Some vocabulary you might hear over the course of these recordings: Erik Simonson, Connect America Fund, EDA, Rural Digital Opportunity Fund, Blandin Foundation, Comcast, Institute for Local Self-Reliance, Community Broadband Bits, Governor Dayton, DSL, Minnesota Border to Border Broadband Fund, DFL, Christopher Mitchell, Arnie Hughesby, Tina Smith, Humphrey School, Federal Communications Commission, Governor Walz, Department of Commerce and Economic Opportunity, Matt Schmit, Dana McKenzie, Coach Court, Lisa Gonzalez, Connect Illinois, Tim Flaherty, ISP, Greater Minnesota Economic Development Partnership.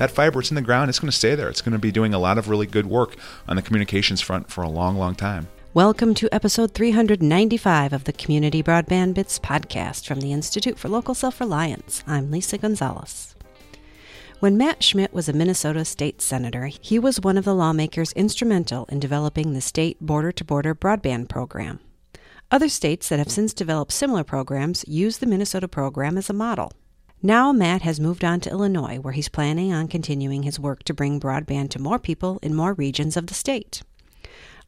that fiber, it's in the ground, it's going to stay there. It's going to be doing a lot of really good work on the communications front for a long, long time. Welcome to episode 395 of the Community Broadband Bits podcast from the Institute for Local Self-Reliance. I'm Lisa Gonzalez. When Matt Schmit was a Minnesota state senator, he was one of the lawmakers instrumental in developing the state Border to Border Broadband Program. Other states that have since developed similar programs use the Minnesota program as a model. Now Matt has moved on to Illinois, where he's planning on continuing his work to bring broadband to more people in more regions of the state.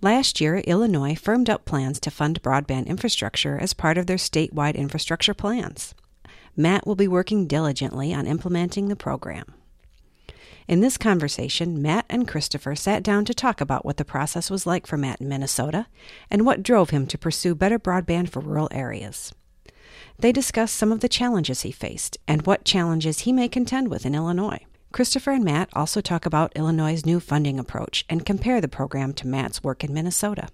Last year, Illinois firmed up plans to fund broadband infrastructure as part of their statewide infrastructure plans. Matt will be working diligently on implementing the program. In this conversation, Matt and Christopher sat down to talk about what the process was like for Matt in Minnesota and what drove him to pursue better broadband for rural areas. They discussed some of the challenges he faced and what challenges he may contend with in Illinois. Christopher and Matt also talk about Illinois' new funding approach and compare the program to Matt's work in Minnesota.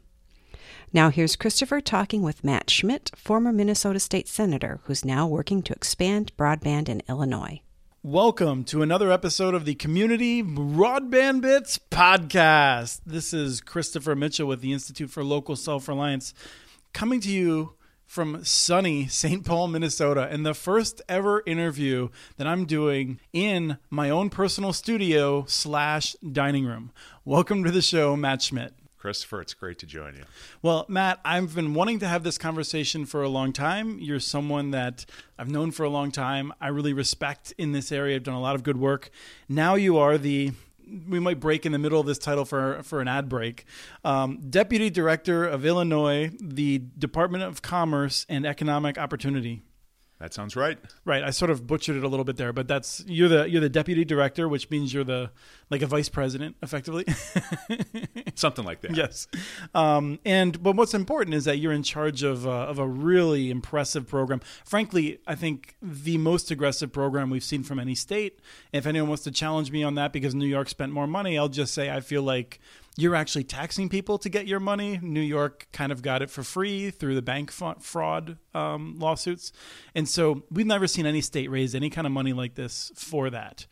Now here's Christopher talking with Matt Schmit, former Minnesota state senator, who's now working to expand broadband in Illinois. Welcome to another episode of the Community Broadband Bits podcast. This is Christopher Mitchell with the Institute for Local Self-Reliance, coming to you from sunny St. Paul, Minnesota, and the first ever interview that I'm doing in my own personal studio / dining room. Welcome to the show, Matt Schmit. Christopher, it's great to join you. Well, Matt, I've been wanting to have this conversation for a long time. You're someone that I've known for a long time. I really respect in this area. I've done a lot of good work. Now you are the... we might break in the middle of this title for an ad break. Deputy Director of Illinois, the Department of Commerce and Economic Opportunity. That sounds right. Right. I sort of butchered it a little bit there, but that's you're the deputy director, which means you're the a vice president, effectively. Something like that. Yes. But what's important is that you're in charge of a really impressive program. Frankly, I think the most aggressive program we've seen from any state. If anyone wants to challenge me on that because New York spent more money, I'll just say I feel like you're actually taxing people to get your money. New York kind of got it for free through the bank fraud lawsuits. And so we've never seen any state raise any kind of money like this for that.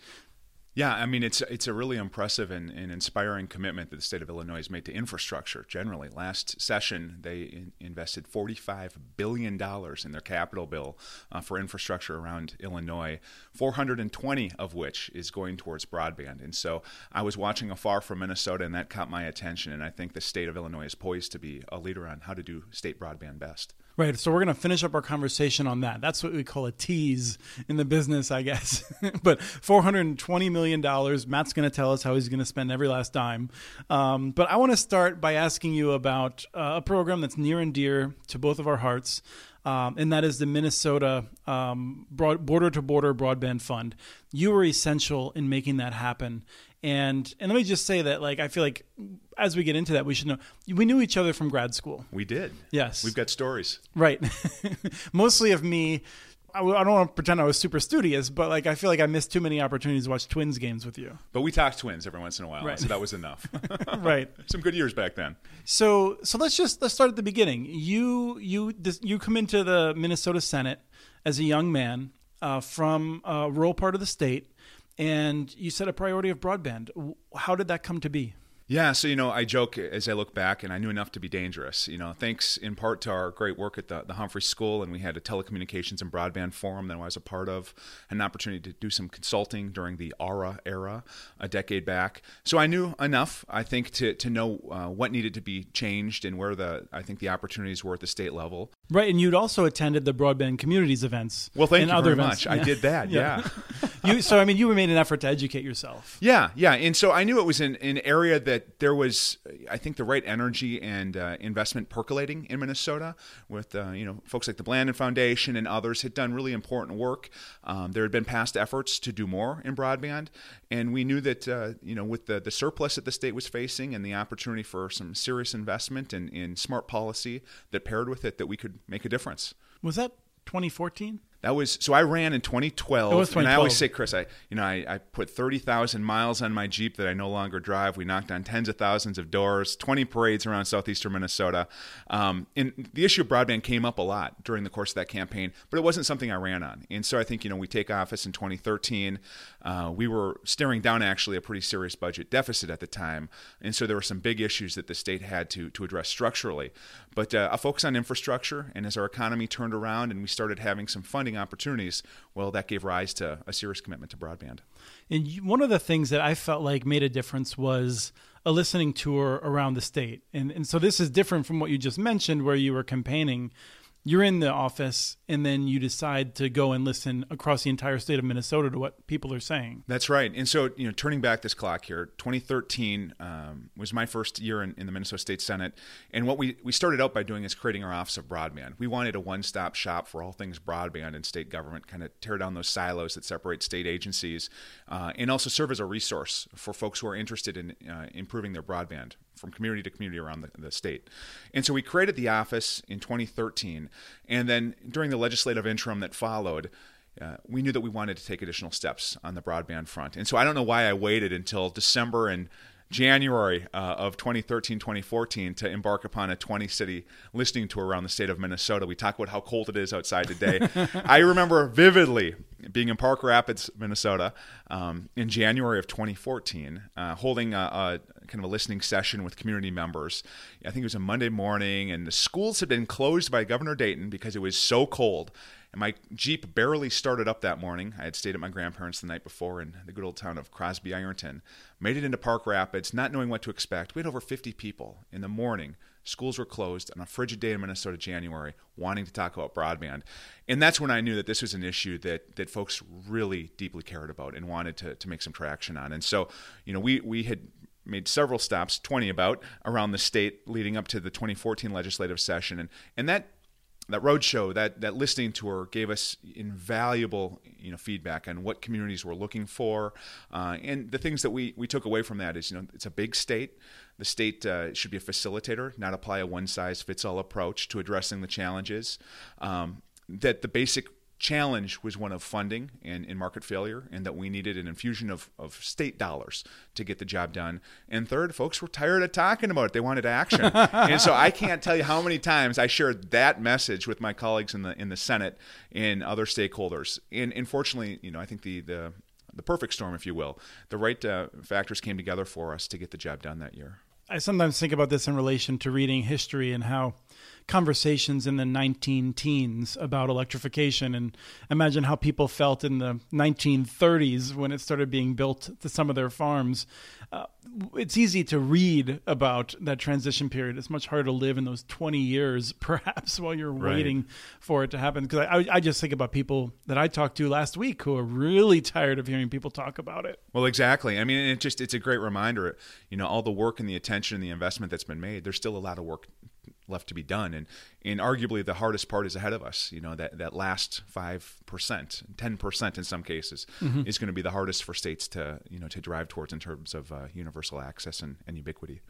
Yeah, I mean, it's a really impressive and inspiring commitment that the state of Illinois has made to infrastructure generally. Last session, they invested $45 billion in their capital bill for infrastructure around Illinois, 420 of which is going towards broadband. And so I was watching afar from Minnesota, and that caught my attention, and I think the state of Illinois is poised to be a leader on how to do state broadband best. Right, so we're going to finish up our conversation on that. That's what we call a tease in the business, I guess. But $420 million, Matt's going to tell us how he's going to spend every last dime. But I want to start by asking you about a program that's near and dear to both of our hearts, and that is the Minnesota Border to Border Broadband Fund. You were essential in making that happen. And let me just say that, I feel like as we get into that, we should know, we knew each other from grad school. We did. Yes. We've got stories. Right. Mostly of me. I don't want to pretend I was super studious, but I feel like I missed too many opportunities to watch Twins games with you. But we talked Twins every once in a while, right. So that was enough. Right, some good years back then. So let's start at the beginning. You come into the Minnesota Senate as a young man from a rural part of the state, and you set a priority of broadband. How did that come to be? Yeah, so, I joke as I look back, and I knew enough to be dangerous, thanks in part to our great work at the Humphrey School, and we had a telecommunications and broadband forum that I was a part of, an opportunity to do some consulting during the ARA era a decade back. So I knew enough, I think, to know what needed to be changed and where the opportunities were at the state level. Right, and you'd also attended the broadband communities events. Well, thank you very much. Yeah. I did that, yeah. You made an effort to educate yourself. Yeah. And so I knew it was an area that there was, I think, the right energy and investment percolating in Minnesota with, folks like the Blandin Foundation and others had done really important work. There had been past efforts to do more in broadband. And we knew that, with the surplus that the state was facing and the opportunity for some serious investment and in smart policy that paired with it, that we could make a difference. Was that 2014? That was, so I ran in 2012, and I always say, Chris, I put 30,000 miles on my Jeep that I no longer drive. We knocked on tens of thousands of doors, 20 parades around southeastern Minnesota. And the issue of broadband came up a lot during the course of that campaign, but it wasn't something I ran on. And so I think, we take office in 2013. We were staring down actually a pretty serious budget deficit at the time. And so there were some big issues that the state had to address structurally. But a focus on infrastructure, and as our economy turned around and we started having some funding opportunities, well, that gave rise to a serious commitment to broadband. And one of the things that I felt like made a difference was a listening tour around the state. And so this is different from what you just mentioned, where you were campaigning. You're in the office, and then you decide to go and listen across the entire state of Minnesota to what people are saying. That's right. And so, turning back this clock here, 2013 was my first year in the Minnesota State Senate. And what we started out by doing is creating our Office of Broadband. We wanted a one-stop shop for all things broadband and state government, kind of tear down those silos that separate state agencies, and also serve as a resource for folks who are interested in improving their broadband from community to community around the state. And so we created the office in 2013. And then during the legislative interim that followed, we knew that we wanted to take additional steps on the broadband front. And so I don't know why I waited until December and January of 2013, 2014 to embark upon a 20-city listening tour around the state of Minnesota. We talk about how cold it is outside today. I remember vividly being in Park Rapids, Minnesota, in January of 2014, holding a kind of a listening session with community members. I think it was a Monday morning, and the schools had been closed by Governor Dayton because it was so cold. My Jeep barely started up that morning. I had stayed at my grandparents' the night before in the good old town of Crosby, Ironton. Made it into Park Rapids, not knowing what to expect. We had over 50 people in the morning. Schools were closed on a frigid day in Minnesota, January, wanting to talk about broadband. And that's when I knew that this was an issue that folks really deeply cared about and wanted to make some traction on. And so, we had made several stops, 20 about, around the state leading up to the 2014 legislative session. And that roadshow, that listening tour gave us invaluable feedback on what communities were looking for. And the things that we took away from that is, it's a big state. The state should be a facilitator, not apply a one-size-fits-all approach to addressing the challenges. That the basic challenge was one of funding and market failure, and that we needed an infusion of state dollars to get the job done. And third, folks were tired of talking about it. They wanted action. And so I can't tell you how many times I shared that message with my colleagues in the Senate and other stakeholders. And fortunately, I think the perfect storm, if you will, the right factors came together for us to get the job done that year. I sometimes think about this in relation to reading history and how conversations in the 19-teens about electrification, and imagine how people felt in the 1930s when it started being built to some of their farms. It's easy to read about that transition period. It's much harder to live in those 20 years, perhaps, while you're waiting for it to happen. Because I just think about people that I talked to last week who are really tired of hearing people talk about it. Well, exactly. I mean, it's a great reminder. All the work and the attention and the investment that's been made, there's still a lot of work left to be done. And arguably the hardest part is ahead of us. That last 5%, 10% in some cases, is going to be the hardest for states to drive towards in terms of universal access and ubiquity.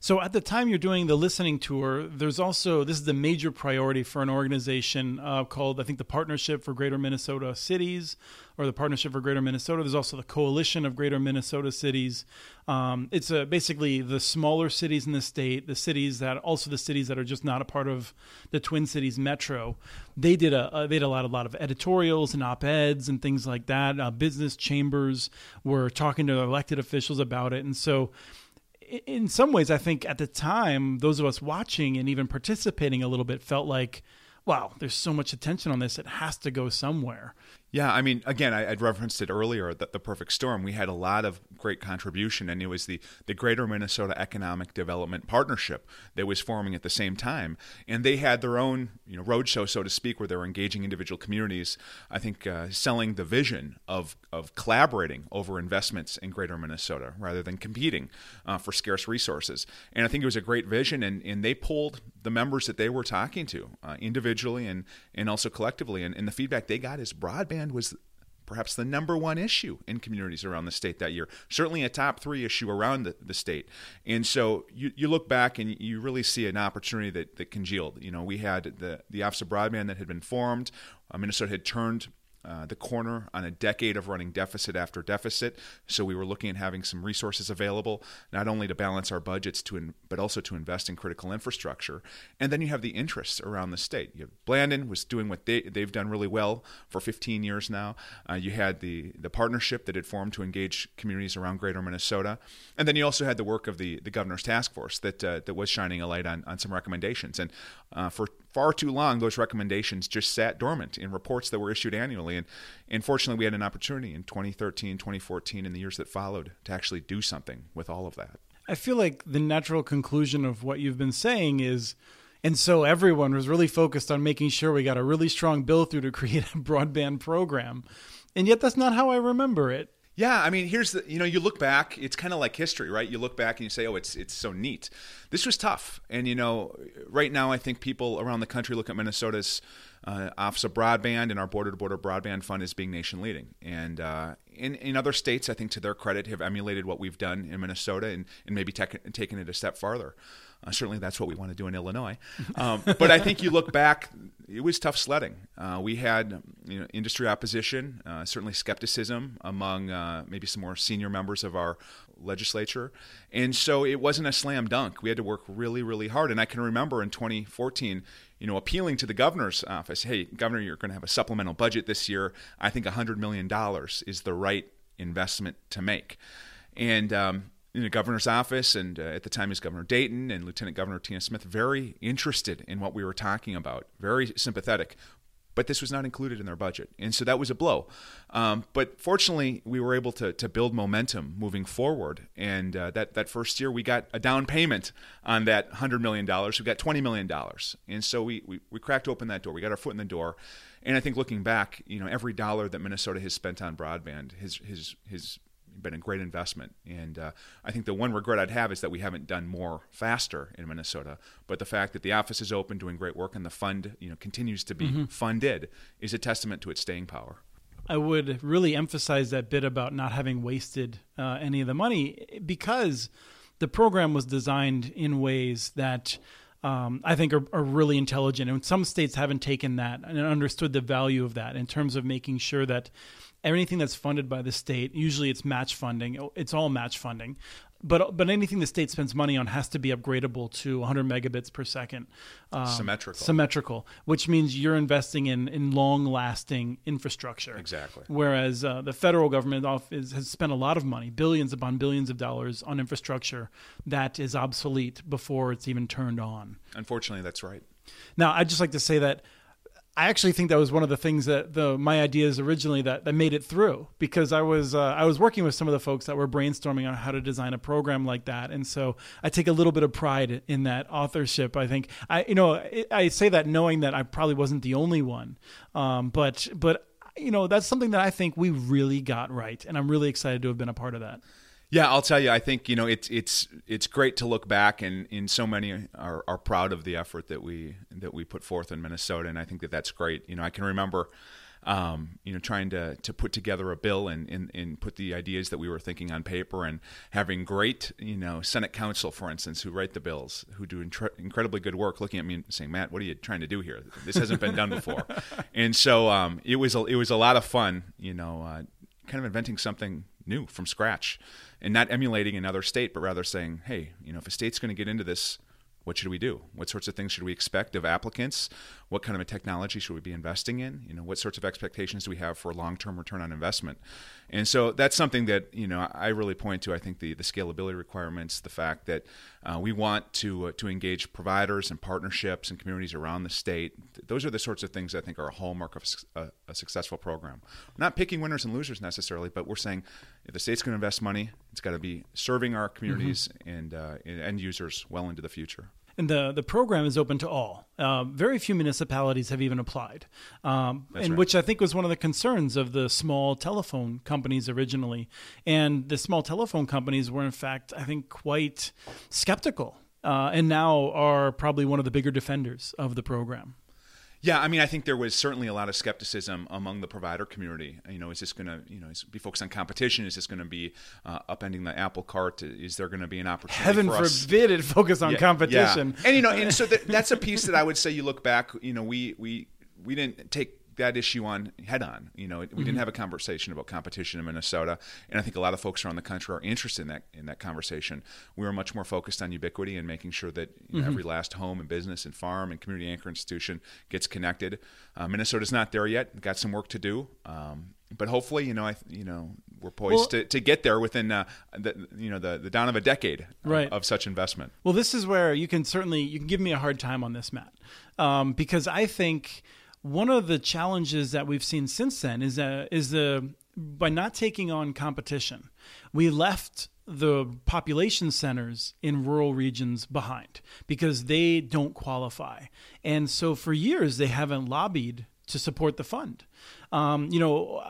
So at the time you're doing the listening tour, there's also, this is the major priority for an organization called, I think, the Partnership for Greater Minnesota Cities, or the Partnership for Greater Minnesota. There's also the Coalition of Greater Minnesota Cities. It's basically the smaller cities in the state, the cities that are just not a part of the Twin Cities metro. They did a lot of editorials and op-eds and things like that. Business chambers were talking to their elected officials about it. And so in some ways, I think at the time, those of us watching and even participating a little bit felt like, wow, there's so much attention on this. It has to go somewhere. Yeah, I mean, again, I'd referenced it earlier, the perfect storm. We had a lot of great contribution, and it was the Greater Minnesota Economic Development Partnership that was forming at the same time. And they had their own roadshow, so to speak, where they were engaging individual communities, I think selling the vision of collaborating over investments in Greater Minnesota rather than competing for scarce resources. And I think it was a great vision, and they pulled the members that they were talking to individually and also collectively. And the feedback they got is broadband was perhaps the number one issue in communities around the state that year, certainly a top three issue around the state. And so you look back and you really see an opportunity that congealed. You know, we had the Office of Broadband that had been formed. Minnesota had turned the corner on a decade of running deficit after deficit. So we were looking at having some resources available, not only to balance our budgets, but also to invest in critical infrastructure. And then you have the interests around the state. You have Blandin was doing what they've done really well for 15 years now. You had the partnership that had formed to engage communities around Greater Minnesota. And then you also had the work of the governor's task force that was shining a light on some recommendations. And for far too long, those recommendations just sat dormant in reports that were issued annually. And fortunately, we had an opportunity in 2013, 2014, and the years that followed to actually do something with all of that. I feel like the natural conclusion of what you've been saying is, and so everyone was really focused on making sure we got a really strong bill through to create a broadband program. And yet that's not how I remember it. Yeah, I mean, you look back, it's kind of like history, right? You look back and you say, oh, it's so neat. This was tough. And, you know, right now I think people around the country look at Minnesota's Office of Broadband and our Border to Border Broadband Fund as being nation-leading. And in other states, I think to their credit, have emulated what we've done in Minnesota and maybe taken it a step farther. Certainly that's what we want to do in Illinois. But I think you look back, it was tough sledding. We had industry opposition, certainly skepticism among maybe some more senior members of our legislature. And so it wasn't a slam dunk. We had to work really, really hard. And I can remember in 2014, appealing to the governor's office, hey, governor, you're going to have a supplemental budget this year. I think $100 million is the right investment to make. And in the governor's office, and at the time it was Governor Dayton and Lieutenant Governor Tina Smith, very interested in what we were talking about, very sympathetic, but this was not included in their budget. And so that was a blow. But fortunately, we were able to build momentum moving forward. And that first year, we got a down payment on that $100 million. We got $20 million. And so we cracked open that door. We got our foot in the door. And I think looking back, every dollar that Minnesota has spent on broadband, his been a great investment. And I think the one regret I'd have is that we haven't done more faster in Minnesota, but the fact that the office is open, doing great work, and the fund continues to be funded is a testament to its staying power. I would really emphasize that bit about not having wasted any of the money, because the program was designed in ways that I think are really intelligent. And some states haven't taken that and understood the value of that in terms of making sure that anything that's funded by the state, usually it's match funding. It's all match funding. But anything the state spends money on has to be upgradable to 100 megabits per second. Symmetrical, which means you're investing in long-lasting infrastructure. Exactly. Whereas the federal government has spent a lot of money, billions upon billions of dollars on infrastructure that is obsolete before it's even turned on. Unfortunately, that's right. Now, I'd just like to say that I actually think that was one of the things that my ideas originally that made it through, because I was working with some of the folks that were brainstorming on how to design a program like that. And so I take a little bit of pride in that authorship. I think I say that knowing that I probably wasn't the only one. But that's something that I think we really got right. And I'm really excited to have been a part of that. Yeah, I'll tell you, I think, it's great to look back, and so many are proud of the effort that we put forth in Minnesota. And I think that's great. I can remember, trying to put together a bill and put the ideas that we were thinking on paper, and having great, Senate counsel, for instance, who write the bills, who do incredibly good work, looking at me and saying, Matt, what are you trying to do here? This hasn't been done before. And so it was a lot of fun, kind of inventing something new from scratch, and not emulating another state, but rather saying, hey, if a state's going to get into this, what should we do? What sorts of things should we expect of applicants? What kind of a technology should we be investing in? What sorts of expectations do we have for long-term return on investment? And so that's something that, I really point to. I think the scalability requirements, the fact that we want to engage providers and partnerships and communities around the state. Those are the sorts of things I think are a hallmark of a successful program. We're not picking winners and losers necessarily, but we're saying if the state's going to invest money, it's got to be serving our communities and end users well into the future. And the program is open to all. Very few municipalities have even applied, and which I think was one of the concerns of the small telephone companies originally. And the small telephone companies were, in fact, I think, quite skeptical, and now are probably one of the bigger defenders of the program. Yeah, I mean, I think there was certainly a lot of skepticism among the provider community. You know, is this going to, you know, be focused on competition? Is this going to be upending the apple cart? Is there going to be an opportunity for us? Heaven forbid it focus on competition. Yeah. And, you know, and so that's a piece that I would say you look back, you know, we didn't take that issue on head on. You know, we didn't have a conversation about competition in Minnesota, and I think a lot of folks around the country are interested in that conversation. We were much more focused on ubiquity and making sure that you know, every last home and business and farm and community anchor institution gets connected. Minnesota's not there yet. Got some work to do, but hopefully, you know, we're poised to get there within the dawn of a decade of such investment. Well, this is where you can give me a hard time on this, Matt, because I think. One of the challenges that we've seen since then is by not taking on competition, we left the population centers in rural regions behind because they don't qualify. And so for years, they haven't lobbied to support the fund. You know,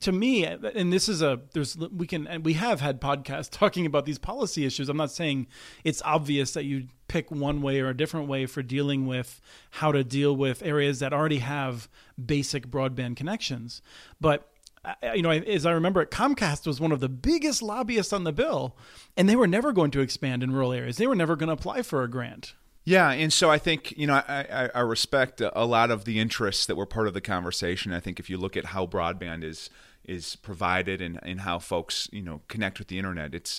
to me, and this is we have had podcasts talking about these policy issues. I'm not saying it's obvious that you pick one way or a different way for dealing with how to deal with areas that already have basic broadband connections. But, you know, as I remember it, Comcast was one of the biggest lobbyists on the bill, and they were never going to expand in rural areas. They were never going to apply for a grant. Yeah, and so I think, you know, I respect a lot of the interests that were part of the conversation. I think if you look at how broadband is provided and how folks, you know, connect with the internet, it's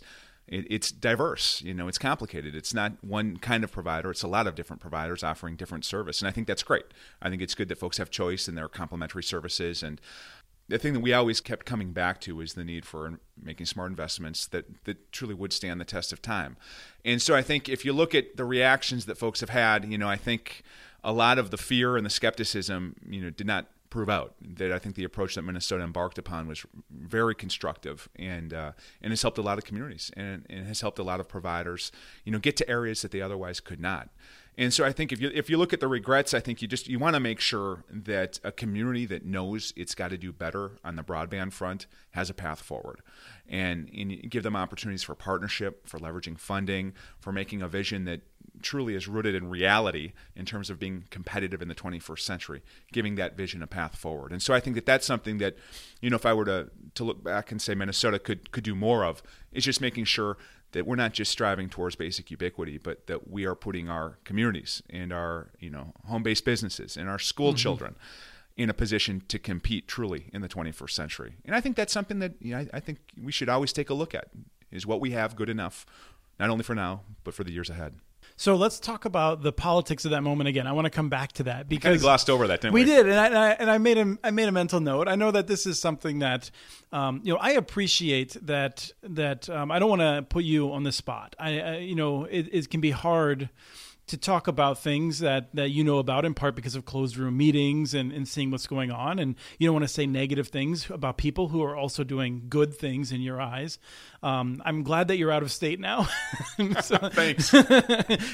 diverse, you know, it's complicated. It's not one kind of provider. It's a lot of different providers offering different service, and I think that's great. I think it's good that folks have choice and there are complementary services. And the thing that we always kept coming back to is the need for making smart investments that truly would stand the test of time. And so I think if you look at the reactions that folks have had, you know, I think a lot of the fear and the skepticism, you know, did not prove out. That I think the approach that Minnesota embarked upon was very constructive and has helped a lot of communities and has helped a lot of providers, you know, get to areas that they otherwise could not. And so I think if you look at the regrets, I think you want to make sure that a community that knows it's got to do better on the broadband front has a path forward, and give them opportunities for partnership, for leveraging funding, for making a vision that truly is rooted in reality in terms of being competitive in the 21st century, giving that vision a path forward. And so I think that that's something that, you know, if I were to look back and say Minnesota could do more of, is just making sure that we're not just striving towards basic ubiquity, but that we are putting our communities and our, you know, home-based businesses and our school children in a position to compete truly in the 21st century. And I think that's something that, you know, I think we should always take a look at, is what we have good enough, not only for now, but for the years ahead. So let's talk about the politics of that moment again. I want to come back to that because we kind of glossed over that, didn't we? We did, and I made a mental note. I know that this is something that you know, I appreciate that I don't want to put you on the spot. I you know, it can be hard to talk about things that you know about, in part because of closed room meetings and seeing what's going on. And you don't want to say negative things about people who are also doing good things in your eyes. I'm glad that you're out of state now. Thanks.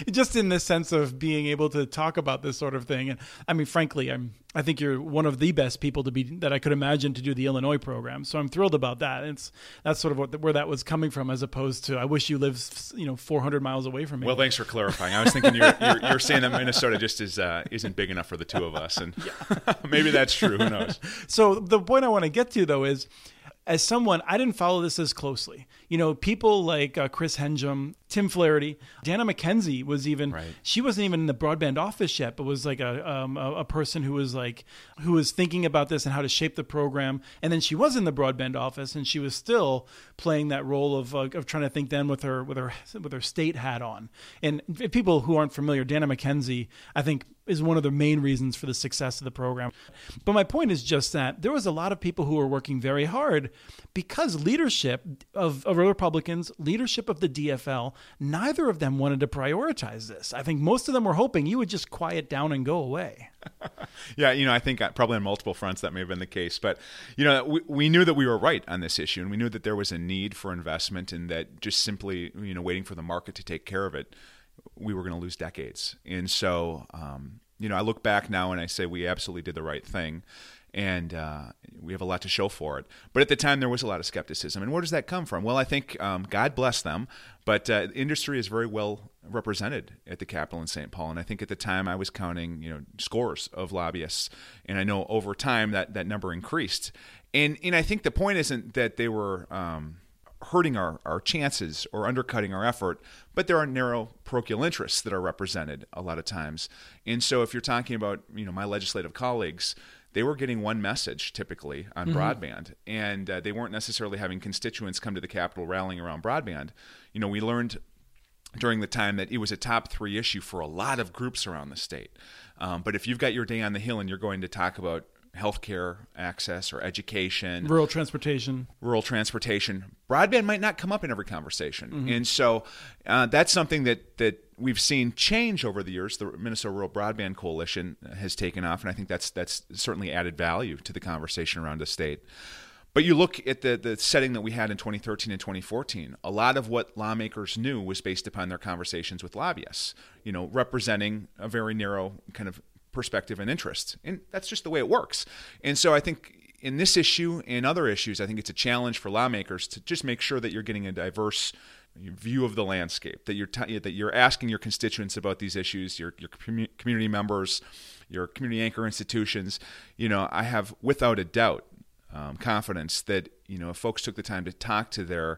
Just in the sense of being able to talk about this sort of thing. And I mean, frankly, I think you're one of the best people that I could imagine to do the Illinois program. So I'm thrilled about that. That's sort of where that was coming from, as opposed to, I wish you lived, you know, 400 miles away from me. Well, thanks for clarifying. I was thinking you're saying that Minnesota just isn't big enough for the two of us. And yeah. Maybe that's true. Who knows? So the point I want to get to, though, is, as someone, I didn't follow this as closely. You know, people like Chris Henjum, Tim Flaherty, Dana McKenzie was she wasn't even in the broadband office yet, but was like a person who was thinking about this and how to shape the program. And then she was in the broadband office, and she was still playing that role of trying to think then with her state hat on. And if people who aren't familiar, Dana McKenzie, I think, is one of the main reasons for the success of the program. But my point is just that there was a lot of people who were working very hard because leadership of Republicans, leadership of the DFL, neither of them wanted to prioritize this. I think most of them were hoping you would just quiet down and go away. Yeah, you know, I think probably on multiple fronts that may have been the case. But, you know, we knew that we were right on this issue, and we knew that there was a need for investment, and that just simply, you know, waiting for the market to take care of it, we were going to lose decades. And so, you know, I look back now and I say we absolutely did the right thing. and we have a lot to show for it. But at the time, there was a lot of skepticism. And where does that come from? Well, I think God bless them, but industry is very well represented at the Capitol in St. Paul. And I think at the time I was counting, scores of lobbyists. And I know over time that number increased. And I think the point isn't that they were hurting our chances or undercutting our effort, but there are narrow parochial interests that are represented a lot of times. And so if you're talking about, my legislative colleagues, they were getting one message typically on mm-hmm. broadband, and they weren't necessarily having constituents come to the Capitol rallying around broadband. We learned during the time that it was a top three issue for a lot of groups around the state. But if you've got your day on the Hill and you're going to talk about healthcare access or education, rural transportation, broadband might not come up in every conversation. Mm-hmm. And so that's something that we've seen change over the years. The Minnesota Rural Broadband Coalition has taken off, and I think that's certainly added value to the conversation around the state. But you look at the setting that we had in 2013 and 2014, a lot of what lawmakers knew was based upon their conversations with lobbyists, representing a very narrow kind of perspective and interest. And that's just the way it works. And so I think in this issue and other issues, I think it's a challenge for lawmakers to just make sure that you're getting a diverse view of the landscape, that you're asking your constituents about these issues, your community members, your community anchor institutions. I have without a doubt confidence that if folks took the time to talk to their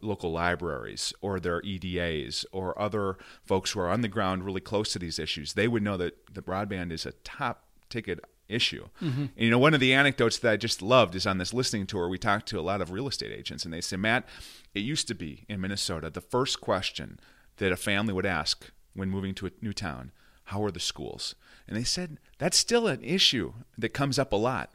local libraries or their EDAs or other folks who are on the ground really close to these issues, they would know that the broadband is a top ticket issue. Mm-hmm. And one of the anecdotes that I just loved is on this listening tour, we talked to a lot of real estate agents, and they say, Matt, it used to be in Minnesota the first question that a family would ask when moving to a new town, how are the schools? And they said that's still an issue that comes up a lot.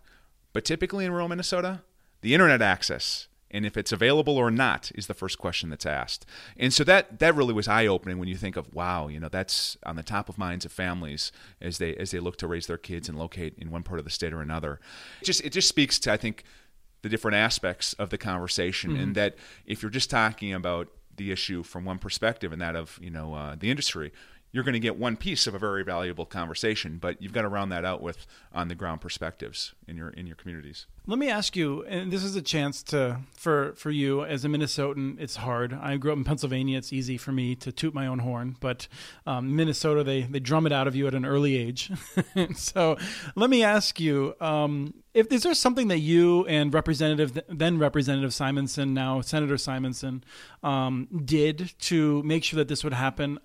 But typically in rural Minnesota, the internet access and if it's available or not is the first question that's asked. And so that really was eye-opening when you think of, wow, that's on the top of minds of families as they look to raise their kids and locate in one part of the state or another. It just speaks to, I think, the different aspects of the conversation, mm-hmm. and that if you're just talking about the issue from one perspective and that of the industry, you're going to get one piece of a very valuable conversation, but you've got to round that out with on-the-ground perspectives in your communities. Let me ask you, and this is a chance for you as a Minnesotan, it's hard. I grew up in Pennsylvania. It's easy for me to toot my own horn, but Minnesota, they drum it out of you at an early age. So let me ask you, is there something that you and then Representative Simonson, now Senator Simonson, did to make sure that this would happen,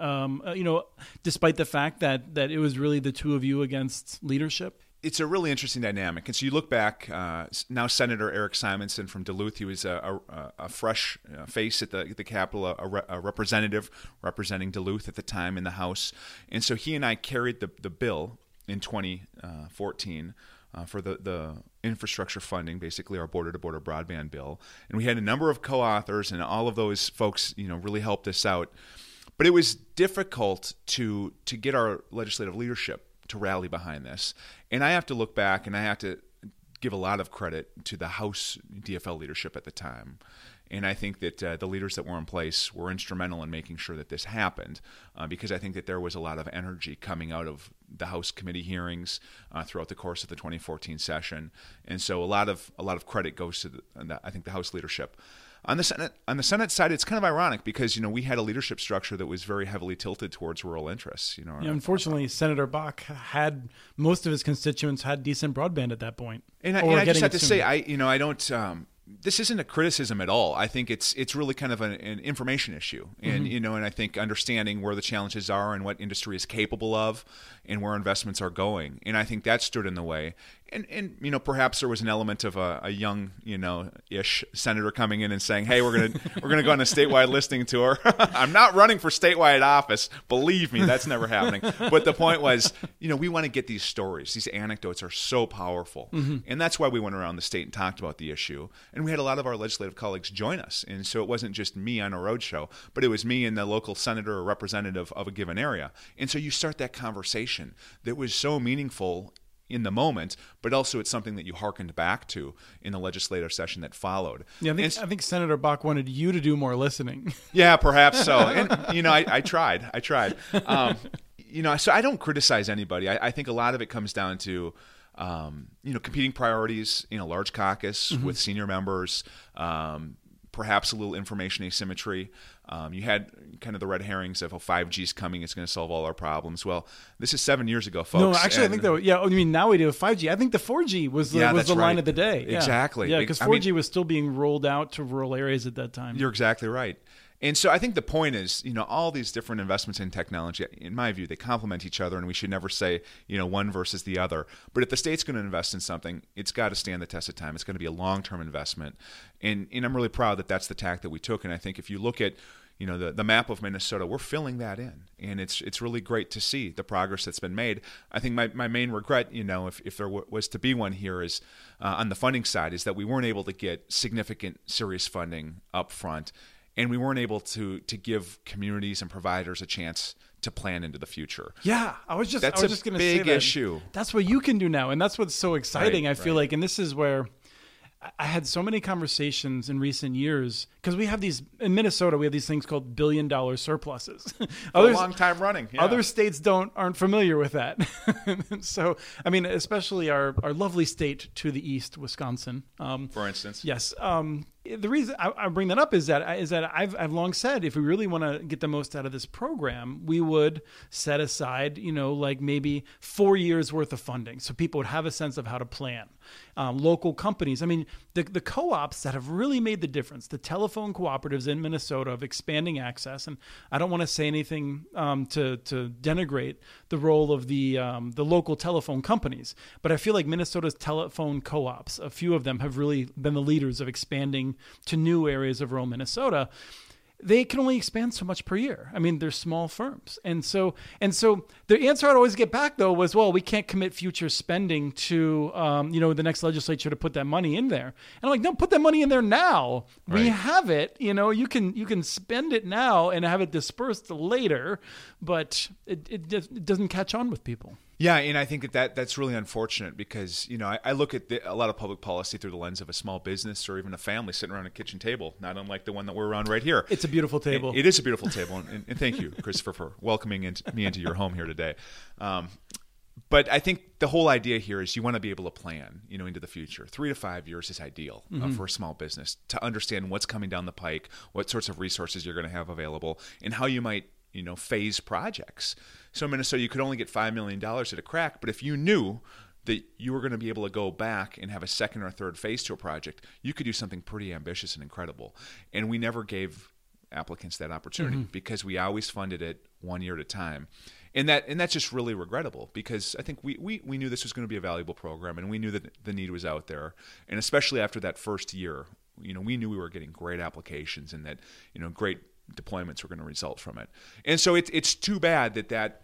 despite the fact that it was really the two of you against leadership? It's a really interesting dynamic. And so you look back, now Senator Erik Simonson from Duluth, he was a fresh face at the Capitol, a representative representing Duluth at the time in the House. And so he and I carried the bill in 2014 for the infrastructure funding, basically our border-to-border broadband bill. And we had a number of co-authors, and all of those folks really helped us out. But it was difficult to get our legislative leadership to rally behind this. And I have to look back and I have to give a lot of credit to the House DFL leadership at the time. And I think that the leaders that were in place were instrumental in making sure that this happened, because I think that there was a lot of energy coming out of the House committee hearings throughout the course of the 2014 session. And so a lot of credit goes to the House leadership. On the Senate side, it's kind of ironic because we had a leadership structure that was very heavily tilted towards rural interests. Unfortunately, Senator Bach had most of his constituents had decent broadband at that point. And I just have to say, I don't. This isn't a criticism at all. I think it's really kind of an information issue, and mm-hmm. And I think understanding where the challenges are and what industry is capable of, and where investments are going. And I think that stood in the way. And perhaps there was an element of a young ish senator coming in and saying, "Hey, we're gonna go on a statewide listening tour. I'm not running for statewide office. Believe me, that's never happening." But the point was, we want to get these stories. These anecdotes are so powerful, mm-hmm. and that's why we went around the state and talked about the issue. And we had a lot of our legislative colleagues join us, and so it wasn't just me on a roadshow, but it was me and the local senator or representative of a given area. And so you start that conversation that was so meaningful in the moment, but also it's something that you hearkened back to in the legislative session that followed. Yeah, I think Senator Bach wanted you to do more listening. Yeah, perhaps so. And I tried. So I don't criticize anybody. I think a lot of it comes down to competing priorities in a large caucus with senior members, perhaps a little information asymmetry. You had kind of the red herrings of, 5G's coming, it's going to solve all our problems. Well, this is 7 years ago, folks. No, actually, I think that, I mean, now we do 5G. I think the 4G was the line of the day. Yeah. Exactly. Yeah, because 4G was still being rolled out to rural areas at that time. You're exactly right. And so I think the point is, all these different investments in technology, in my view, they complement each other, and we should never say, one versus the other. But if the state's going to invest in something, it's got to stand the test of time. It's going to be a long-term investment. And I'm really proud that that's the tack that we took. And I think if you look at, the map of Minnesota, we're filling that in. And it's really great to see the progress that's been made. I think my main regret, if there was to be one here, is on the funding side, is that we weren't able to get significant, serious funding up front. And we weren't able to give communities and providers a chance to plan into the future. Yeah, I was just going to say that. That's a big issue. That's what you can do now, and that's what's so exciting. Right, I feel like, and this is where I had so many conversations in recent years, because we have these in Minnesota. We have these things called billion-dollar surpluses. A long time running. Yeah. Other states aren't familiar with that. So, especially our lovely state to the east, Wisconsin, for instance. Yes. The reason I bring that up is that I've long said, if we really want to get the most out of this program, we would set aside, maybe 4 years worth of funding, so people would have a sense of how to plan. Local companies, the co-ops that have really made the difference, the telephone cooperatives in Minnesota, of expanding access. And I don't want to say anything to denigrate the role of the local telephone companies, but I feel like Minnesota's telephone co-ops, a few of them, have really been the leaders of expanding to new areas of rural Minnesota. They can only expand so much per year. They're small firms. And so the answer I'd always get back, though, was, well, we can't commit future spending to, the next legislature to put that money in there. And I'm like, no, put that money in there now. Right. We have it. You can spend it now and have it dispersed later, but it doesn't catch on with people. Yeah, and I think that's really unfortunate, because I look at a lot of public policy through the lens of a small business or even a family sitting around a kitchen table, not unlike the one that we're around right here. It's a beautiful table. It is a beautiful table, and thank you, Christopher, for welcoming me into your home here today. But I think the whole idea here is you want to be able to plan, into the future. 3 to 5 years is ideal for a small business, to understand what's coming down the pike, what sorts of resources you're going to have available, and how you might phase projects. So in Minnesota, you could only get $5 million at a crack, but if you knew that you were going to be able to go back and have a second or third phase to a project, you could do something pretty ambitious and incredible. And we never gave applicants that opportunity because we always funded it 1 year at a time. And that's just really regrettable, because I think we knew this was going to be a valuable program, and we knew that the need was out there. And especially after that first year, we knew we were getting great applications, and that, great deployments were going to result from it. And so it's too bad that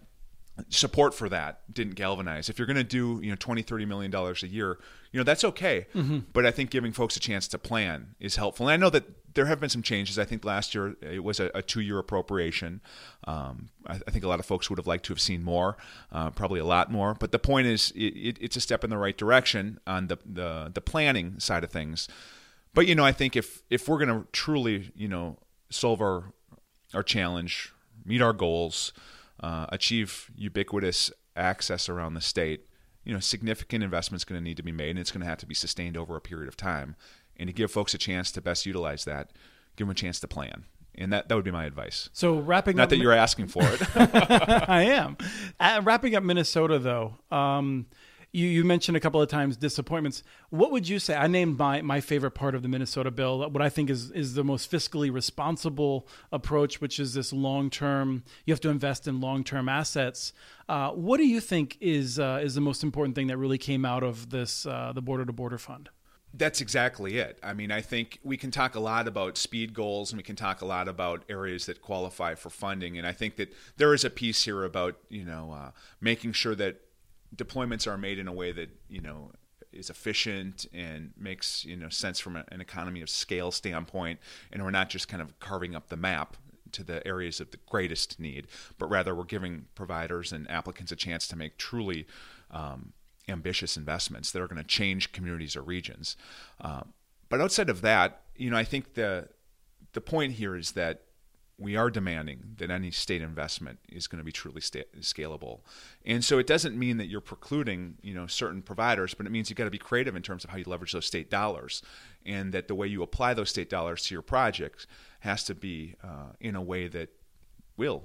support for that didn't galvanize. If you're going to do, $20-30 million a year, that's okay. But I think giving folks a chance to plan is helpful. And I know that there have been some changes. I think last year it was a 2-year appropriation. I think a lot of folks would have liked to have seen more, probably a lot more. But the point is, it's a step in the right direction on the planning side of things. But I think if we're going to truly, solve our challenge, meet our goals, achieve ubiquitous access around the state, significant investment's going to need to be made, and it's going to have to be sustained over a period of time. And to give folks a chance to best utilize that, give them a chance to plan. And that would be my advice. So wrapping up, not that you're asking for it. I am. Wrapping up Minnesota, though, You mentioned a couple of times disappointments. What would you say? I named my favorite part of the Minnesota bill, what I think is the most fiscally responsible approach, which is this long-term, you have to invest in long-term assets. What do you think is the most important thing that really came out of this, the Border to Border Fund? That's exactly it. I think we can talk a lot about speed goals, and we can talk a lot about areas that qualify for funding. And I think that there is a piece here about, making sure that deployments are made in a way that is efficient and makes sense from an economy of scale standpoint, and we're not just kind of carving up the map to the areas of the greatest need, but rather we're giving providers and applicants a chance to make truly ambitious investments that are going to change communities or regions. But outside of that, I think the point here is that we are demanding that any state investment is going to be truly scalable. And so it doesn't mean that you're precluding, you know, certain providers, but it means you've got to be creative in terms of how you leverage those state dollars, and that the way you apply those state dollars to your projects has to be in a way that will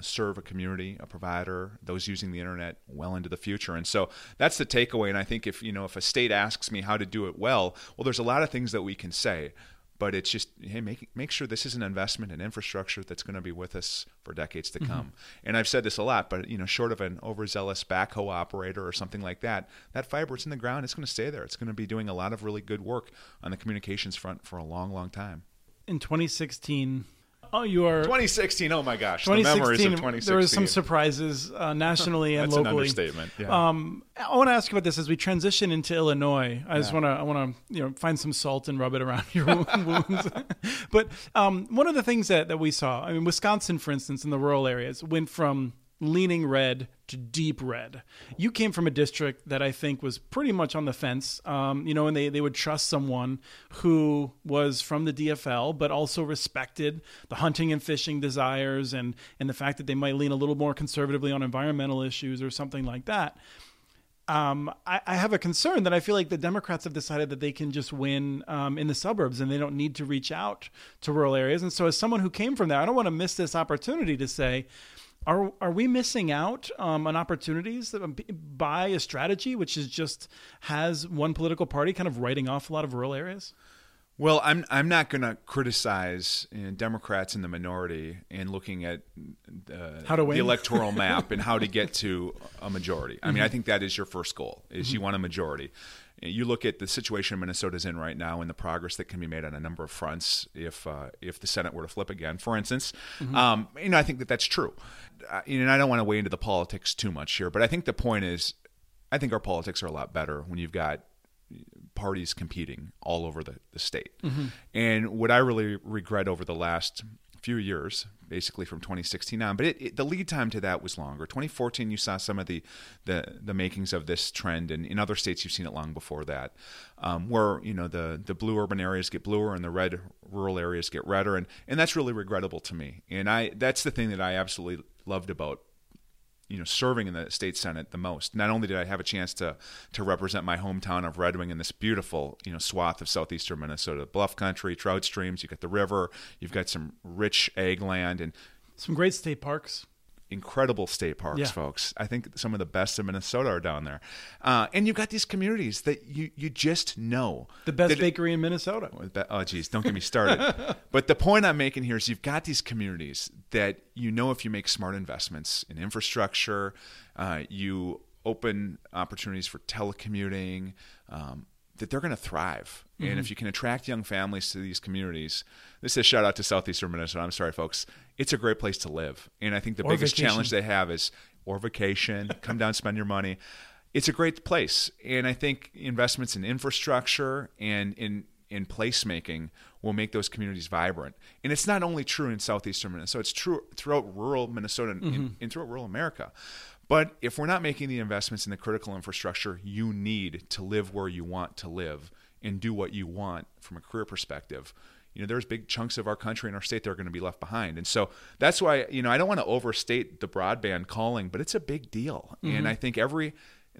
serve a community, a provider, those using the internet well into the future. And so that's the takeaway. And I think if a state asks me how to do it well, there's a lot of things that we can say, but it's just, hey, make sure this is an investment in infrastructure that's going to be with us for decades to come. And I've said this a lot, but short of an overzealous backhoe operator or something like that, that fiber, it's in the ground, it's going to stay there. It's going to be doing a lot of really good work on the communications front for a long, long time. In 2016, 2016. Oh my gosh, the memories of 2016. There was some surprises nationally and locally. That's an understatement. Yeah. I want to ask you about this as we transition into Illinois. I want to find some salt and rub it around your wounds. But one of the things that we saw, Wisconsin, for instance, in the rural areas, went from leaning red to deep red. You came from a district that I think was pretty much on the fence, and they would trust someone who was from the DFL, but also respected the hunting and fishing desires and the fact that they might lean a little more conservatively on environmental issues or something like that. I have a concern that I feel like the Democrats have decided that they can just win in the suburbs and they don't need to reach out to rural areas. And so as someone who came from there, I don't want to miss this opportunity to say, Are we missing out on opportunities by a strategy which is just has one political party kind of writing off a lot of rural areas? Well, I'm not going to criticize Democrats in the minority and looking at how to win the electoral map and how to get to a majority. I mean, I think that is your first goal, is you want a majority. You look at the situation Minnesota's in right now and the progress that can be made on a number of fronts if the Senate were to flip again, for instance. I think that's true. And I don't want to weigh into the politics too much here, but I think the point is, I think our politics are a lot better when you've got parties competing all over the state. And what I really regret over the last few years, basically from 2016 on, but the lead time to that was longer. 2014, you saw some of the makings of this trend, and in other states you've seen it long before that, where the blue urban areas get bluer and the red rural areas get redder, and that's really regrettable to me. And that's the thing that I absolutely loved about serving in the state Senate the most. Not only did I have a chance to represent my hometown of Red Wing in this beautiful, swath of southeastern Minnesota, bluff country, trout streams, you got the river, you've got some rich ag land and some great state parks. Incredible state parks, folks. I think some of the best in Minnesota are down there. And you've got these communities that you just know. The best bakery in Minnesota. Oh, geez, don't get me started. But the point I'm making here is you've got these communities that if you make smart investments in infrastructure, you open opportunities for telecommuting, that they're going to thrive. And if you can attract young families to these communities, this is a shout out to southeastern Minnesota. I'm sorry, folks. It's a great place to live. And I think the biggest challenge they have is vacation, come down, spend your money. It's a great place. And I think investments in infrastructure and in placemaking will make those communities vibrant. And it's not only true in southeastern Minnesota, it's true throughout rural Minnesota and throughout rural America. But if we're not making the investments in the critical infrastructure you need to live where you want to live and do what you want from a career perspective, there's big chunks of our country and our state that are going to be left behind. And so that's why, I don't want to overstate the broadband calling, but it's a big deal. And I think and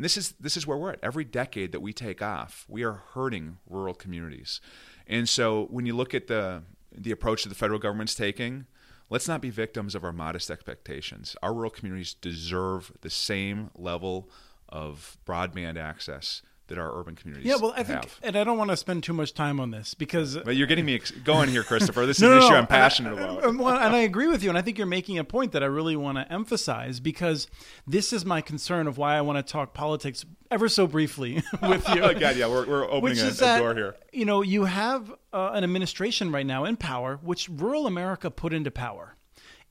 this is where we're at. Every decade that we take off, we are hurting rural communities. And so when you look at the approach that the federal government's taking, let's not be victims of our modest expectations. Our rural communities deserve the same level of broadband access that our urban communities have. Yeah, well, and I don't want to spend too much time on this because... But you're getting me going here, Christopher. This is an issue I'm passionate about. And I agree with you, and I think you're making a point that I really want to emphasize because this is my concern of why I want to talk politics ever so briefly with you. Oh, God, yeah, we're opening a door here. You have an administration right now in power, which rural America put into power,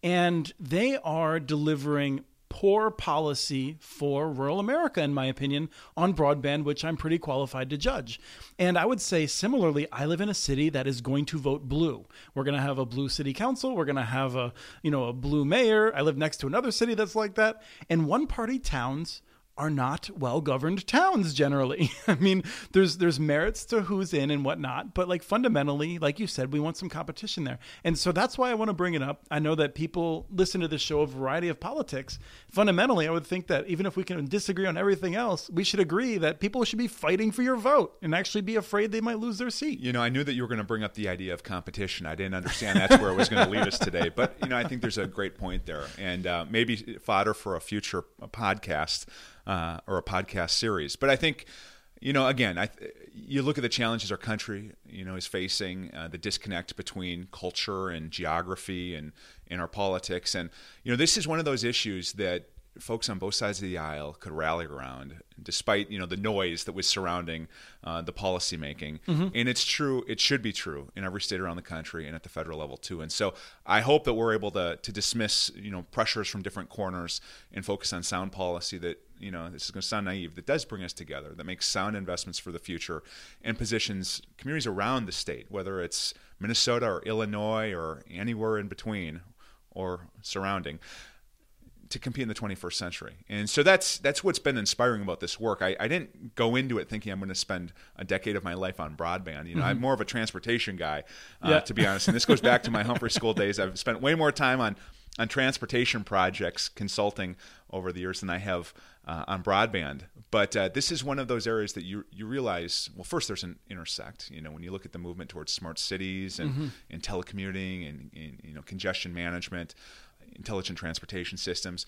and they are delivering poor policy for rural America, in my opinion, on broadband, which I'm pretty qualified to judge. And I would say similarly, I live in a city that is going to vote blue. We're going to have a blue city council. We're going to have a blue mayor. I live next to another city that's like that. And one party towns are not well-governed towns generally. I mean, there's merits to who's in and whatnot, but like fundamentally, like you said, we want some competition there. And so that's why I want to bring it up. I know that people listen to this show, a variety of politics. Fundamentally, I would think that even if we can disagree on everything else, we should agree that people should be fighting for your vote and actually be afraid they might lose their seat. You know, I knew that you were going to bring up the idea of competition. I didn't understand that's where it was going to lead us today, but you know, I think there's a great point there, and maybe fodder for a future podcast. Or a podcast series. But I think, you know, again, you look at the challenges our country, you know, is facing, the disconnect between culture and geography and our politics. And, you know, this is one of those issues that folks on both sides of the aisle could rally around, despite, you know, the noise that was surrounding the policy making. Mm-hmm. And it's true, it should be true in every state around the country and at the federal level too. And so I hope that we're able to dismiss, you know, pressures from different corners and focus on sound policy that, you know, this is going to sound naive, that does bring us together, that makes sound investments for the future and positions communities around the state, whether it's Minnesota or Illinois or anywhere in between or surrounding, to compete in the 21st century. And so that's what's been inspiring about this work. I didn't go into it thinking I'm going to spend a decade of my life on broadband. You know, mm-hmm. I'm more of a transportation guy, to be honest. And this goes back to my Humphrey School days. I've spent way more time on transportation projects consulting over the years than I have on broadband. But this is one of those areas that you realize, well, first there's an intersect, you know, when you look at the movement towards smart cities and, mm-hmm. and telecommuting and, you know, congestion management, intelligent transportation systems.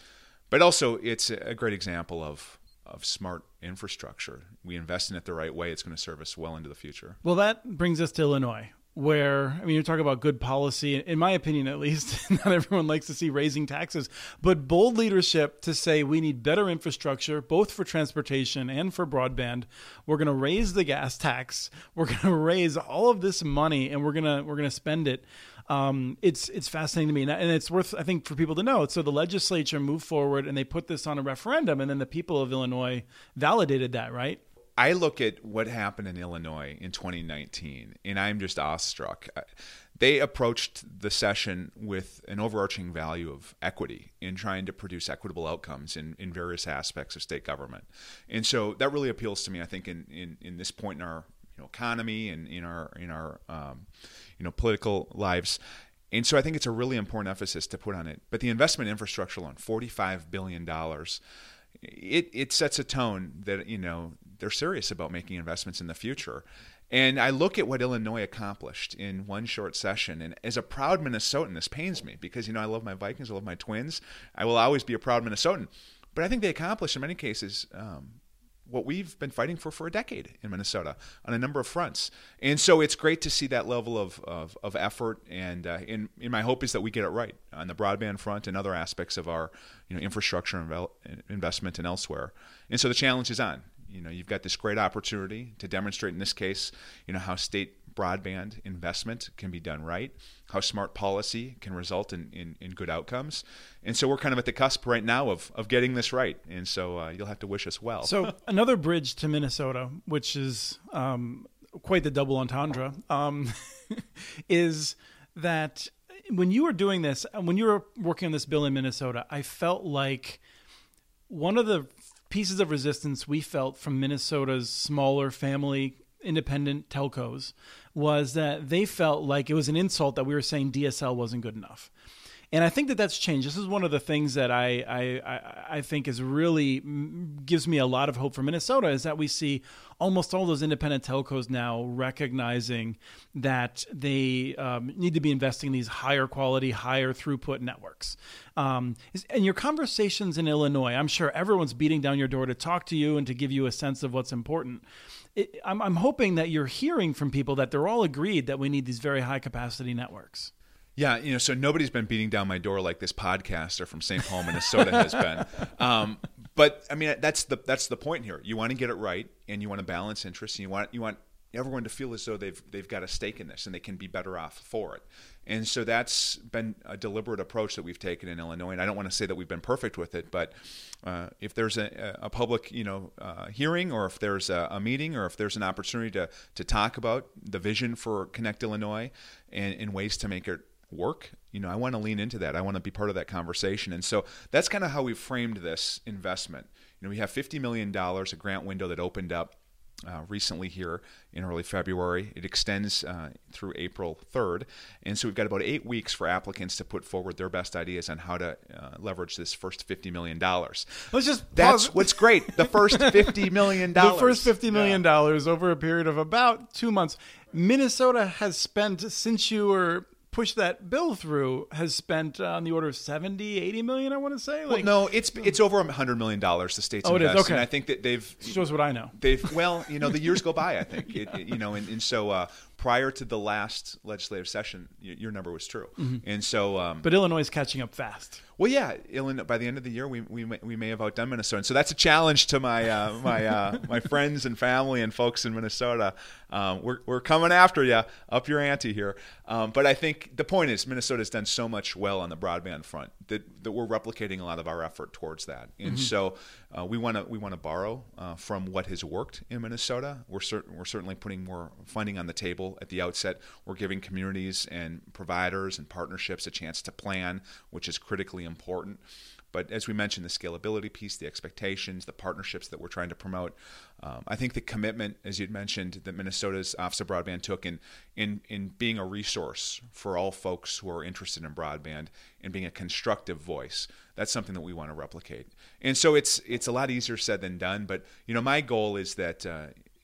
But also it's a great example of smart infrastructure. We invest in it the right way, it's going to serve us well into the future. Well, that brings us to Illinois, where, I mean, you're talking about good policy, in my opinion at least, not everyone likes to see raising taxes, but bold leadership to say we need better infrastructure, both for transportation and for broadband. We're going to raise the gas tax. We're going to raise all of this money, and we're going to spend it. It's fascinating to me, and it's worth, I think, for people to know. So the legislature moved forward, and they put this on a referendum, and then the people of Illinois validated that, right? I look at what happened in Illinois in 2019, and I'm just awestruck. They approached the session with an overarching value of equity in trying to produce equitable outcomes in various aspects of state government. And so that really appeals to me, I think, in this point in our, you know, economy and in our you know, political lives. And so I think it's a really important emphasis to put on it. But the investment infrastructure loan, $45 billion, it sets a tone that, you know, they're serious about making investments in the future. And I look at what Illinois accomplished in one short session. And as a proud Minnesotan, this pains me because, you know, I love my Vikings, I love my Twins. I will always be a proud Minnesotan. But I think they accomplished, in many cases, what we've been fighting for a decade in Minnesota on a number of fronts. And so it's great to see that level of effort. And in my hope is that we get it right on the broadband front and other aspects of our, you know, infrastructure investment and elsewhere. And so the challenge is on. You know, you've got this great opportunity to demonstrate, in this case, you know, how state broadband investment can be done right, how smart policy can result in good outcomes. And so we're kind of at the cusp right now of getting this right. And so you'll have to wish us well. So another bridge to Minnesota, which is quite the double entendre, is that when you were doing this, when you were working on this bill in Minnesota, I felt like one of the pieces of resistance we felt from Minnesota's smaller family independent telcos was that they felt like it was an insult that we were saying DSL wasn't good enough. And I think that that's changed. This is one of the things that I think is really gives me a lot of hope for Minnesota, is that we see almost all those independent telcos now recognizing that they need to be investing in these higher quality, higher throughput networks. And your conversations in Illinois, I'm sure everyone's beating down your door to talk to you and to give you a sense of what's important. I'm hoping that you're hearing from people that they're all agreed that we need these very high capacity networks. Yeah, you know, so nobody's been beating down my door like this podcaster from St. Paul, Minnesota has been. But I mean, that's the point here. You want to get it right, and you want to balance interests, and you want everyone to feel as though they've got a stake in this, and they can be better off for it. And so that's been a deliberate approach that we've taken in Illinois. And I don't want to say that we've been perfect with it, but if there's a public, you know, hearing, or if there's a meeting, or if there's an opportunity to talk about the vision for Connect Illinois and ways to make it work, you know, I want to lean into that. I want to be part of that conversation. And so that's kind of how we framed this investment. You know, we have $50 million, a grant window that opened up recently here in early February. It extends through April 3rd. And so we've got about 8 weeks for applicants to put forward their best ideas on how to leverage this first $50 million. Let's just pause. What's great. The first $50 million. The first $50 million over a period of about 2 months. Minnesota has spent, since you were pushed that bill through, has spent on the order of 70, 80 million, I want to say. Like, well, no, it's over $100 million the state's invested. Okay. And I think that they've... Shows what I know. Well, you know, the years go by, I think. Yeah. You know, and so prior to the last legislative session, your number was true. Mm-hmm. And so... but Illinois is catching up fast. Well, yeah. Illinois, by the end of the year, we may have outdone Minnesota. And so that's a challenge to my friends and family and folks in Minnesota. We're coming after you. Up your ante here. But I think the point is Minnesota's done so much well on the broadband front that we're replicating a lot of our effort towards that. And so we want to borrow from what has worked in Minnesota. We're certainly putting more funding on the table at the outset. We're giving communities and providers and partnerships a chance to plan, which is critically important. But as we mentioned, the scalability piece, the expectations, the partnerships that we're trying to promote. I think the commitment, as you'd mentioned, that Minnesota's Office of Broadband took in being a resource for all folks who are interested in broadband and being a constructive voice, that's something that we want to replicate. And so it's a lot easier said than done. But, you know, my goal is that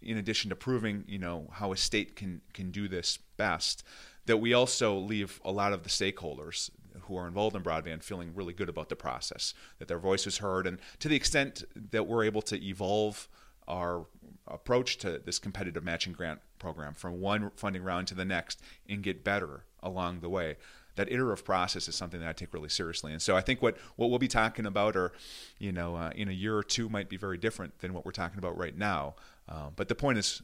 in addition to proving, you know, how a state can do this best, that we also leave a lot of the stakeholders who are involved in broadband feeling really good about the process, that their voice was heard. And to the extent that we're able to evolve our approach to this competitive matching grant program from one funding round to the next and get better along the way, that iterative process is something that I take really seriously. And so I think what we'll be talking about or, you know, in a year or two might be very different than what we're talking about right now. But the point is,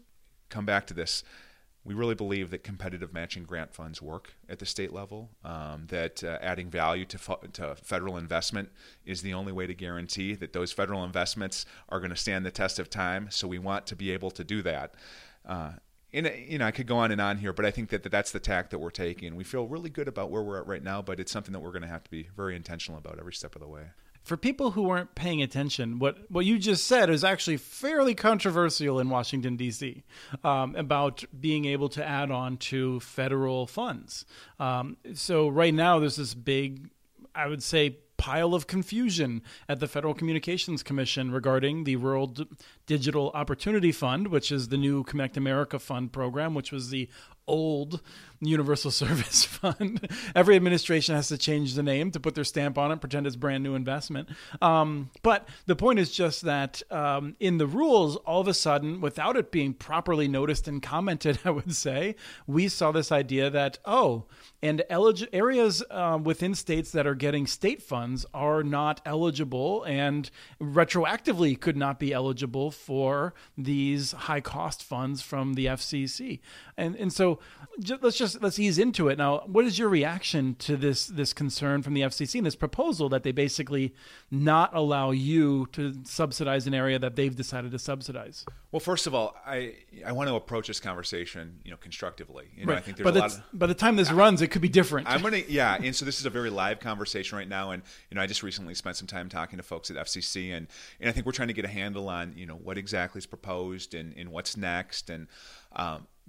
come back to this. We really believe that competitive matching grant funds work at the state level, that adding value to federal investment is the only way to guarantee that those federal investments are going to stand the test of time. So we want to be able to do that. And, you know, I could go on and on here, but I think that that's the tack that we're taking. We feel really good about where we're at right now, but it's something that we're going to have to be very intentional about every step of the way. For people who weren't paying attention, what you just said is actually fairly controversial in Washington, D.C., about being able to add on to federal funds. So right now there's this big, I would say, pile of confusion at the Federal Communications Commission regarding the Rural Digital Opportunity Fund, which is the new Connect America Fund program, which was the old Universal Service Fund. Every administration has to change the name to put their stamp on it, pretend it's brand new investment. But the point is just that in the rules, all of a sudden, without it being properly noticed and commented, I would say, we saw this idea that, areas within states that are getting state funds are not eligible and retroactively could not be eligible for these high cost funds from the FCC. And so let's ease into it. Now, what is your reaction to this concern from the FCC and this proposal that they basically not allow you to subsidize an area that they've decided to subsidize? Well, first of all, I want to approach this conversation, you know, constructively. You know, right. I think there's a lot by the time this runs, it could be different. And so this is a very live conversation right now. And, you know, I just recently spent some time talking to folks at FCC and I think we're trying to get a handle on, you know, what exactly is proposed and what's next. And,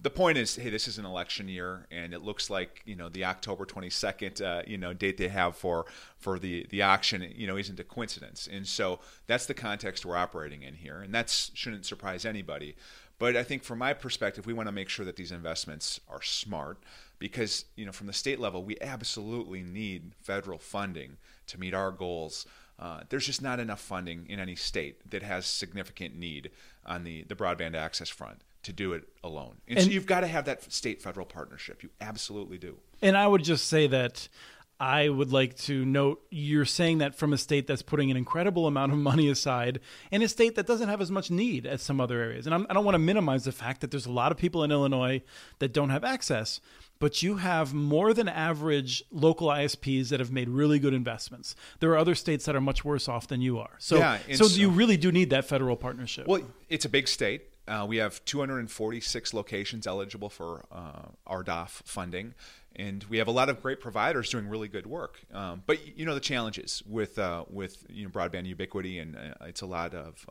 the point is, hey, this is an election year, and it looks like, you know, the October 22nd, you know, date they have for the auction, you know, isn't a coincidence. And so that's the context we're operating in here, and that shouldn't surprise anybody. But I think from my perspective, we want to make sure that these investments are smart because, you know, from the state level, we absolutely need federal funding to meet our goals. There's just not enough funding in any state that has significant need on the broadband access front to do it alone. And so you've got to have that state-federal partnership. You absolutely do. And I would just say that I would like to note you're saying that from a state that's putting an incredible amount of money aside and a state that doesn't have as much need as some other areas. And I don't want to minimize the fact that there's a lot of people in Illinois that don't have access, but you have more than average local ISPs that have made really good investments. There are other states that are much worse off than you are. So you really do need that federal partnership. Well, it's a big state. We have 246 locations eligible for RDOF funding, and we have a lot of great providers doing really good work. But you know the challenges with broadband ubiquity, and it's a lot of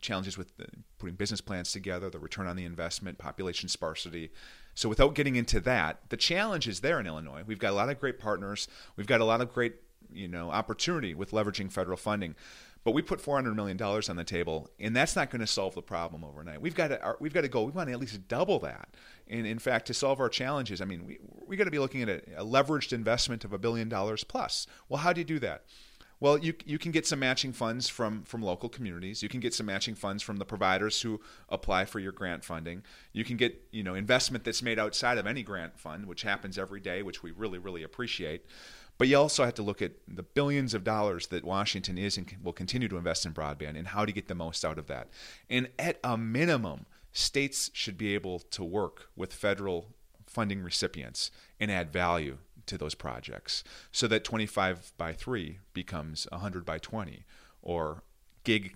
challenges with putting business plans together, the return on the investment, population sparsity. So without getting into that, the challenge is there in Illinois. We've got a lot of great partners. We've got a lot of great opportunity with leveraging federal funding. But we put $400 million on the table, and that's not going to solve the problem overnight. We've got to go. We want to at least double that. And in fact, to solve our challenges, I mean, we got to be looking at a leveraged investment of $1 billion plus. Well, how do you do that? Well, you can get some matching funds from local communities. You can get some matching funds from the providers who apply for your grant funding. You can get investment that's made outside of any grant fund, which happens every day, which we really, really appreciate. But you also have to look at the billions of dollars that Washington is and will continue to invest in broadband and how to get the most out of that. And at a minimum, states should be able to work with federal funding recipients and add value to those projects so that 25x3 becomes 100x20 or gig,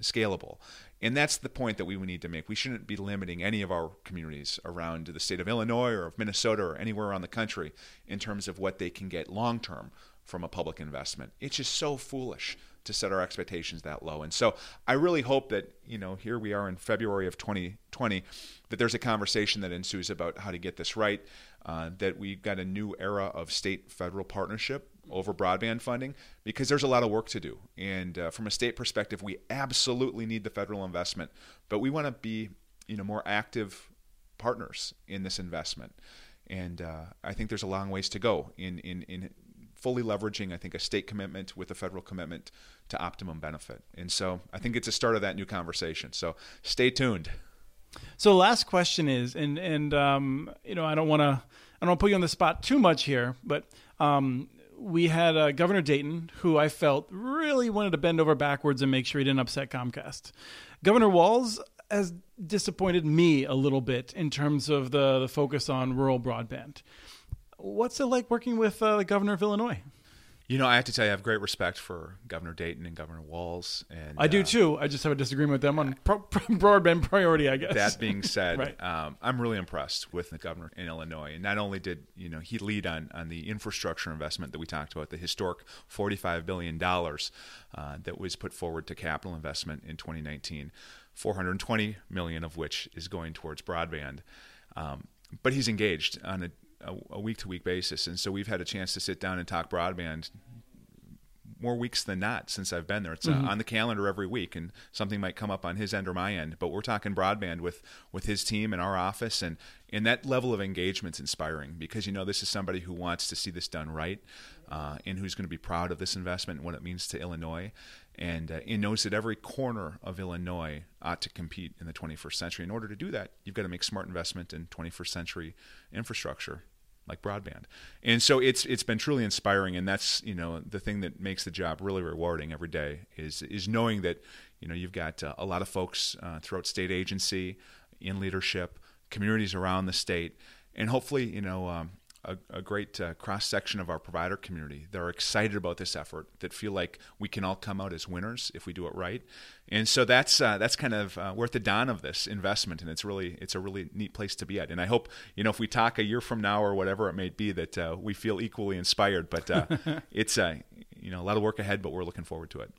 scalable. And that's the point that we need to make. We shouldn't be limiting any of our communities around the state of Illinois or of Minnesota or anywhere around the country in terms of what they can get long-term from a public investment. It's just so foolish to set our expectations that low. And so I really hope that, here we are in February of 2020, that there's a conversation that ensues about how to get this right, that we've got a new era of state-federal partnership over broadband funding, because there's a lot of work to do. And from a state perspective, we absolutely need the federal investment, but we want to be more active partners in this investment. And I think there's a long ways to go in fully leveraging, I think, a state commitment with a federal commitment to optimum benefit. And so I think it's a start of that new conversation. So stay tuned. So the last question is, I don't want to put you on the spot too much here, but we had Governor Dayton, who I felt really wanted to bend over backwards and make sure he didn't upset Comcast. Governor Walz has disappointed me a little bit in terms of the focus on rural broadband. What's it like working with the governor of Illinois? I have to tell you, I have great respect for Governor Dayton and Governor Walz. And I do too. I just have a disagreement with them on broadband priority, I guess. That being said, right. I'm really impressed with the governor in Illinois. And not only did he lead on the infrastructure investment that we talked about, the historic $45 billion that was put forward to capital investment in 2019, $420 million of which is going towards broadband. But he's engaged on a week-to-week basis. And so we've had a chance to sit down and talk broadband more weeks than not since I've been there. It's on the calendar every week, and something might come up on his end or my end, but we're talking broadband with his team and our office. And that level of engagement's inspiring because, this is somebody who wants to see this done right and who's going to be proud of this investment and what it means to Illinois. And it knows that every corner of Illinois ought to compete in the 21st century. In order to do that, you've got to make smart investment in 21st century infrastructure like broadband. And so it's been truly inspiring, and that's, the thing that makes the job really rewarding every day is knowing that, you've got a lot of folks throughout state agency, in leadership, communities around the state, and hopefully, a great cross-section of our provider community that are excited about this effort, that feel like we can all come out as winners if we do it right. And so that's kind of we're at the dawn of this investment, and it's a really neat place to be at. And I hope, if we talk a year from now or whatever it may be, that we feel equally inspired. But it's a lot of work ahead, but we're looking forward to it.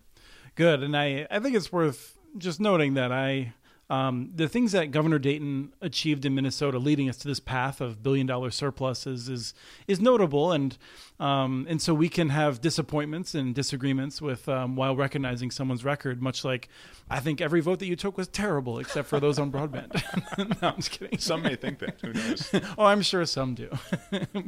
Good. And I think it's worth just noting that the things that Governor Dayton achieved in Minnesota, leading us to this path of $1 billion surpluses, is notable, and so we can have disappointments and disagreements with while recognizing someone's record. Much like I think every vote that you took was terrible, except for those on broadband. No, I'm just kidding. Some may think that. Who knows? Oh, I'm sure some do.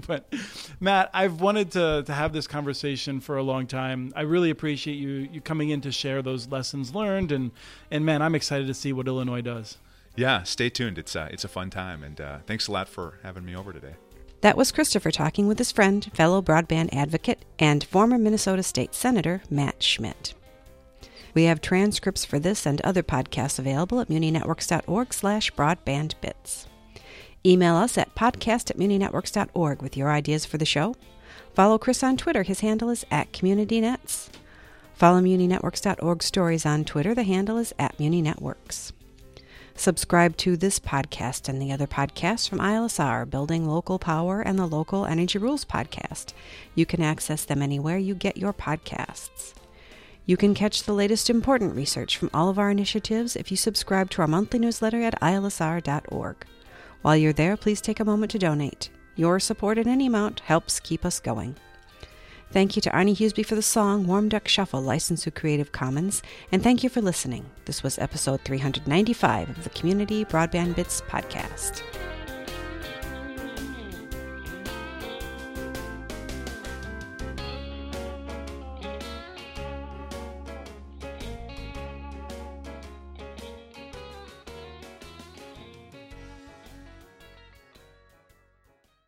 But Matt, I've wanted to have this conversation for a long time. I really appreciate you coming in to share those lessons learned, and man, I'm excited to see what Illinois does. Yeah, stay tuned. It's a fun time, and thanks a lot for having me over today. That was Christopher talking with his friend, fellow broadband advocate, and former Minnesota State Senator Matt Schmit. We have transcripts for this and other podcasts available at muninetworks.org/broadbandbits. Email us at podcast@muninetworks.org with your ideas for the show. Follow Chris on Twitter. His handle is @CommunityNets. Follow muninetworks.org stories on Twitter. The handle is @muninetworks. Subscribe to this podcast and the other podcasts from ILSR, Building Local Power, and the Local Energy Rules podcast. You can access them anywhere you get your podcasts. You can catch the latest important research from all of our initiatives if you subscribe to our monthly newsletter at ilsr.org. While you're there, please take a moment to donate. Your support in any amount helps keep us going. Thank you to Arnie Hughesby for the song Warm Duck Shuffle, licensed through Creative Commons, and thank you for listening. This was episode 395 of the Community Broadband Bits podcast.